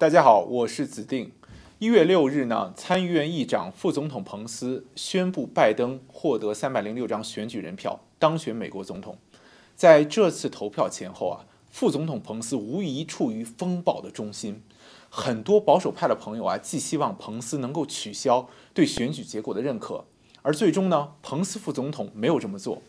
大家好，我是子定。1月6日呢，参议院议长、副总统彭斯宣布，拜登获得306张选举人票，当选美国总统。在这次投票前后啊，副总统彭斯无疑处于风暴的中心。很多保守派的朋友啊，寄希望彭斯能够取消对选举结果的认可，而最终呢，彭斯副总统没有这么做。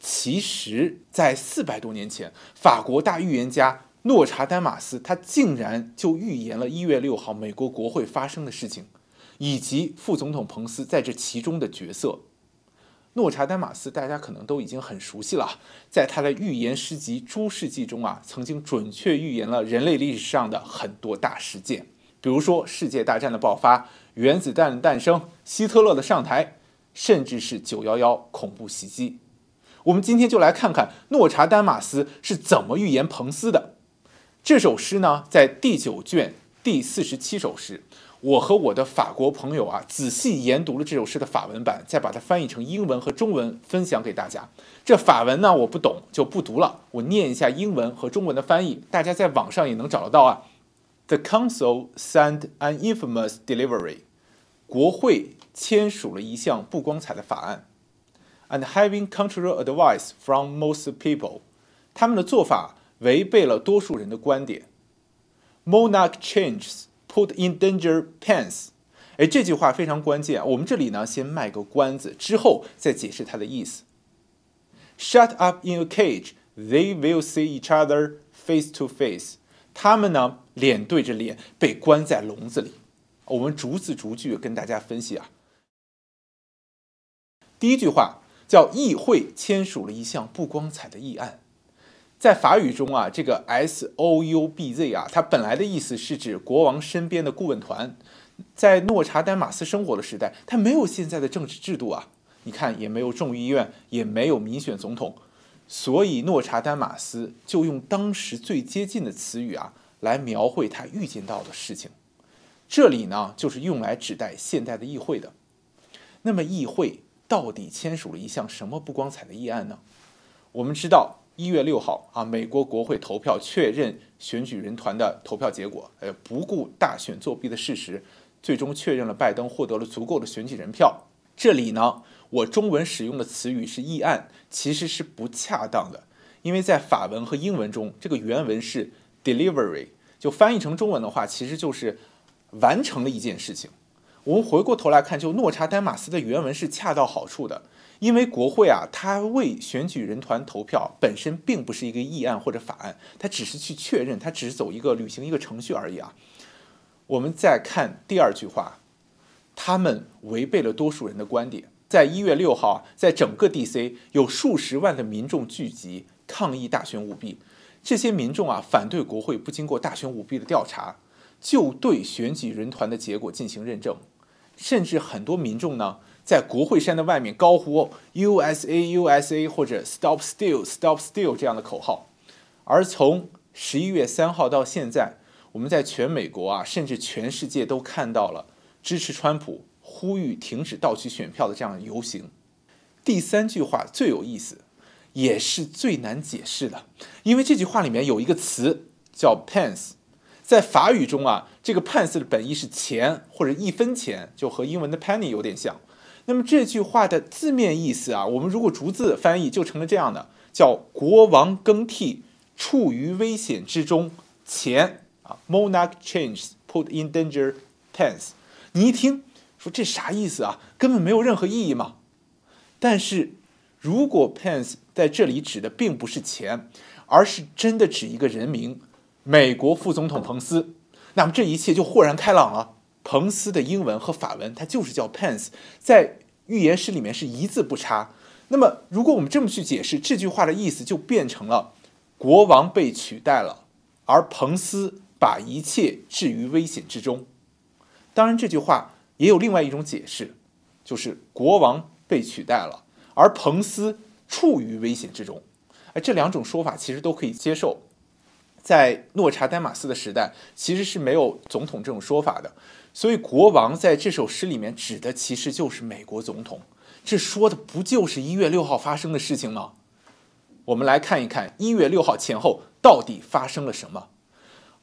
其实，在400多年前，法国大预言家 诺查丹马斯他竟然就预言了1月6号美国国会发生的事情，以及副总统彭斯在这其中的角色。诺查丹马斯大家可能都已经很熟悉了，在他的预言诗集《诸世纪》中啊，曾经准确预言了人类历史上的很多大事件，比如说世界大战的爆发、原子弹的诞生、希特勒的上台，甚至是911恐怖袭击。我们今天就来看看诺查丹马斯是怎么预言彭斯的。 这首诗呢，在第9卷第47首诗，我和我的法国朋友啊，仔细研读了这首诗的法文版，再把它翻译成英文和中文分享给大家。这法文呢，我不懂就不读了，我念一下英文和中文的翻译，大家在网上也能找得到啊。The Council signed an infamous delivery， 国会签署了一项不光彩的法案。And having contrary advice from most people， 他们的做法 违背了多数人的观点。Monarch changes put in danger pence。哎，这句话非常关键。我们这里呢，先卖个关子，之后再解释它的意思。Shut up in a cage, they will see each other face to face。他们呢，脸对着脸，被关在笼子里。我们逐字逐句跟大家分析啊。第一句话叫“议会签署了一项不光彩的议案”。 在法语中啊，这个 SOUBZ 啊，它本来的意思是指国王身边的顾问团。在诺查丹马斯生活的时代，它没有现在的政治制度啊，你看也没有众议院，也没有民选总统，所以诺查丹马斯就用当时最接近的词语啊，来描绘他预见到的事情。这里呢，就是用来指代现代的议会的。那么，议会到底签署了一项什么不光彩的议案呢？我们知道， 1月6号啊，美国国会投票确认选举人团的投票结果，不顾大选作弊的事实，最终确认了拜登获得了足够的选举人票。这里呢，我中文使用的词语是议案，其实是不恰当的，因为在法文和英文中，这个原文是 delivery， 就翻译成中文的话，其实就是完成了一件事情。我们回过头来看，就诺查丹马斯的原文是恰到好处的。 因为国会啊，它为选举人团投票本身并不是一个议案或者法案，它只是去确认，它只是履行一个程序而已啊。我们再看第2句话，他们违背了多数人的观点。在1月6号，在整个 DC 有数十万的民众聚集抗议大选舞弊，这些民众啊反对国会不经过大选舞弊的调查，就对选举人团的结果进行认证，甚至很多民众呢， 在国会山的外面高呼 USA USA 或者 Stop Steal Stop Steal 这样的口号，而从11月3号到现在，我们在全美国啊，甚至全世界都看到了支持川普、呼吁停止盗取选票的这样的游行。第3句话最有意思，也是最难解释的，因为这句话里面有一个词叫 pence。 在法语中啊，这个 pence 的本意是钱或者1分钱，就和英文的 penny 有点像。 那么这句话的字面意思啊，我们如果逐字翻译，就成了这样的，叫“国王更替，处于危险之中，钱啊 ，monarch changes put in danger pence”。你一听说这啥意思啊？根本没有任何意义嘛。但是如果 pence 在这里指的并不是钱，而是真的指一个人名，美国副总统彭斯，那么这一切就豁然开朗了。 彭斯的英文和法文，它就是叫 Pence， 在预言诗里面是一字不差。那么，如果我们这么去解释这句话的意思，就变成了国王被取代了，而彭斯把一切置于危险之中。当然，这句话也有另外一种解释，就是国王被取代了，而彭斯处于危险之中。哎，这两种说法其实都可以接受。 在诺查丹马斯的时代，其实是没有总统这种说法的，所以国王在这首诗里面指的其实就是美国总统。这说的不就是1月6号发生的事情吗？我们来看一看1月6号前后到底发生了什么。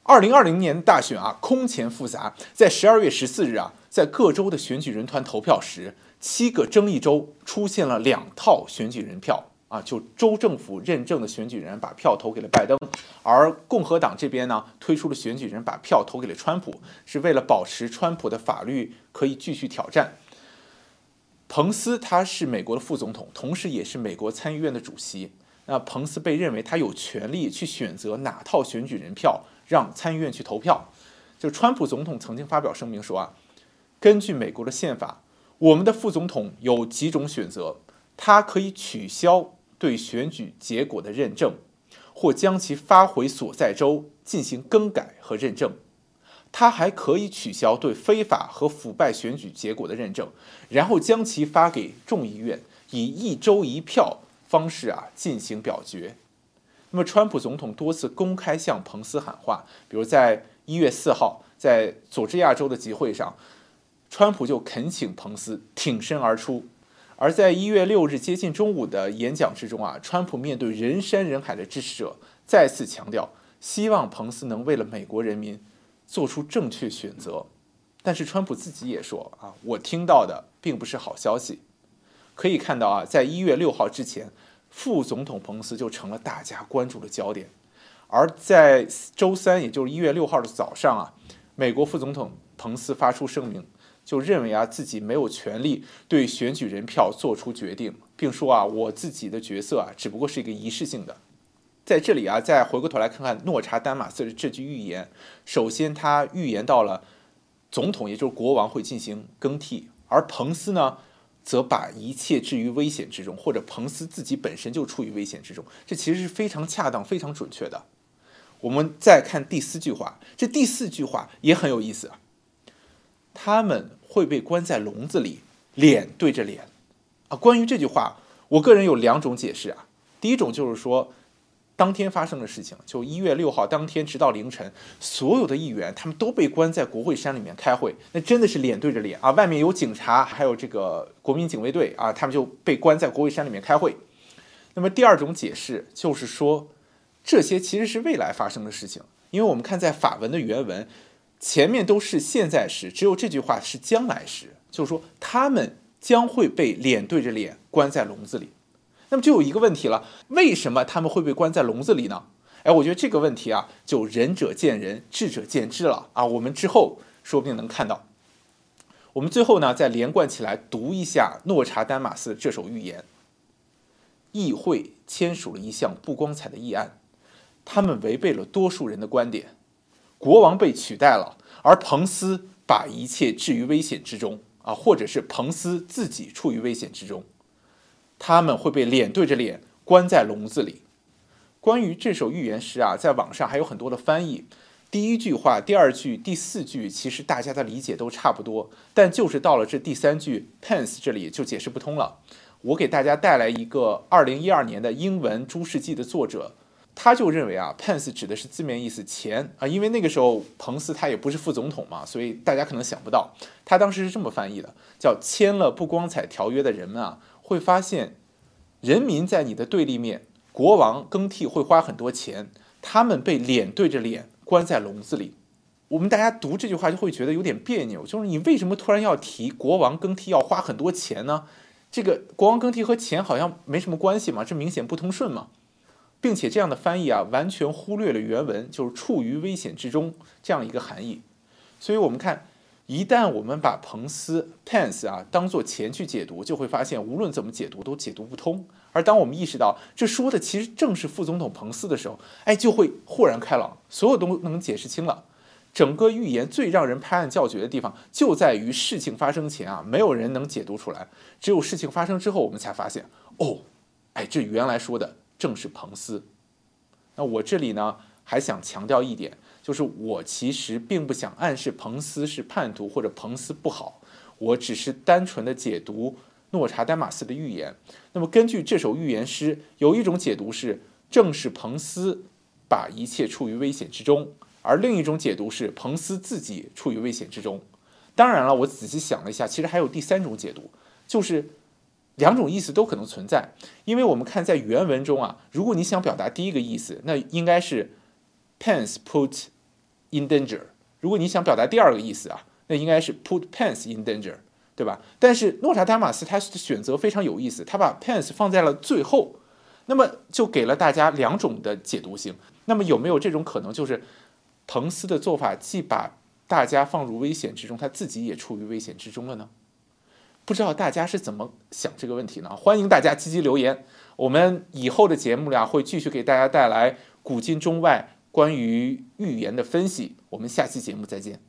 2020年大选啊，空前复杂。在12月14日啊，在各州的选举人团投票时，7个争议州出现了2套选举人票啊，就州政府认证的选举人把票投给了拜登，而共和党这边呢推出了选举人把票投给了川普，是为了保持川普的法律可以继续挑战。 彭斯他是美国的副总统，同时也是美国参议院的主席。那彭斯被认为他有权利去选择哪套选举人票让参议院去投票。就川普总统曾经发表声明说啊，根据美国的宪法，我们的副总统有几种选择：他可以取消对选举结果的认证，或将其发回所在州进行更改和认证。 他还可以取消对非法和腐败选举结果的认证，然后将其发给众议院，以1州1票方式啊进行表决。那么，川普总统多次公开向彭斯喊话，比如在1月4号在佐治亚州的集会上，川普就恳请彭斯挺身而出；而在1月6日接近中午的演讲之中啊，川普面对人山人海的支持者，再次强调希望彭斯能为了美国人民 做出正确选择，但是川普自己也说啊，我听到的并不是好消息。可以看到啊，在1月6号之前，副总统彭斯就成了大家关注的焦点。而在周3，也就是1月6号的早上啊，美国副总统彭斯发出声明，就认为啊自己没有权利对选举人票做出决定，并说啊我自己的角色啊只不过是一个仪式性的。 在这里啊，再回过头来看看诺查丹马斯的这句预言。首先，他预言到了总统，也就是国王会进行更替，而彭斯呢，则把一切置于危险之中，或者彭斯自己本身就处于危险之中。这其实是非常恰当、非常准确的。我们再看第4句话，这第4句话也很有意思啊。他们会被关在笼子里，脸对着脸啊。关于这句话，我个人有2种解释啊。第一种就是说， 当天发生的事情，就1月6号当天，直到凌晨，所有的议员他们都被关在国会山里面开会，那真的是脸对着脸啊！外面有警察，还有这个国民警卫队啊，他们就被关在国会山里面开会。那么第2种解释就是说，这些其实是未来发生的事情，因为我们看在法文的原文前面都是现在时，只有这句话是将来时，就是说他们将会被脸对着脸关在笼子里。 那么就有一个问题了，为什么他们会被关在笼子里呢？哎，我觉得这个问题啊，就仁者见仁，智者见智了啊。我们之后说不定能看到。我们最后呢，再连贯起来读一下诺查丹马斯这首预言。议会签署了一项不光彩的议案，他们违背了多数人的观点。国王被取代了，而彭斯把一切置于危险之中啊，或者是彭斯自己处于危险之中。 他们会被脸对着脸关在笼子里。关于这首预言诗啊，在网上还有很多的翻译。第1句话、第2句、第4句，其实大家的理解都差不多，但就是到了这第3句 ，Pence 这里就解释不通了。我给大家带来一个2012年的英文《中世纪》的作者，他就认为啊 ，Pence 指的是字面意思钱啊，因为那个时候彭斯他也不是副总统嘛，所以大家可能想不到，他当时是这么翻译的，叫“签了不光彩条约的人们啊”。 会发现，人民在你的对立面，国王更替会花很多钱，他们被脸对着脸关在笼子里。我们大家读这句话就会觉得有点别扭，就是你为什么突然要提国王更替要花很多钱呢？这个国王更替和钱好像没什么关系嘛，这明显不通顺嘛。并且这样的翻译啊，完全忽略了原文，就是处于危险之中这样一个含义。所以我们看。 一旦我们把彭斯 Pence 啊当做钱去解读，就会发现无论怎么解读都解读不通。而当我们意识到这说的其实正是副总统彭斯的时候，哎，就会豁然开朗，所有都能解释清了。整个预言最让人拍案叫绝的地方，就在于事情发生前啊，没有人能解读出来，只有事情发生之后，我们才发现，哦，哎，这原来说的正是彭斯。那我这里呢，还想强调一点。 就是我其实并不想暗示彭斯是叛徒或者彭斯不好，我只是单纯的解读诺查丹马斯的预言。那么根据这首预言诗，有一种解读是正是彭斯把一切处于危险之中，而另一种解读是彭斯自己处于危险之中。当然了，我仔细想了一下，其实还有第3种解读，就是2种意思都可能存在。因为我们看在原文中啊，如果你想表达第1个意思，那应该是 Pence put in danger。如果你想表达第二个意思啊，那应该是 put Pence in danger， 对吧？但是诺查丹马斯他选择非常有意思，他把 Pence 放在了最后，那么就给了大家两种的解读性。那么有没有这种可能，就是彭斯的做法既把大家放入危险之中，他自己也处于危险之中了呢？不知道大家是怎么想这个问题呢？欢迎大家积极留言。我们以后的节目呀，会继续给大家带来古今中外关于预言的分析。我们下期节目再见。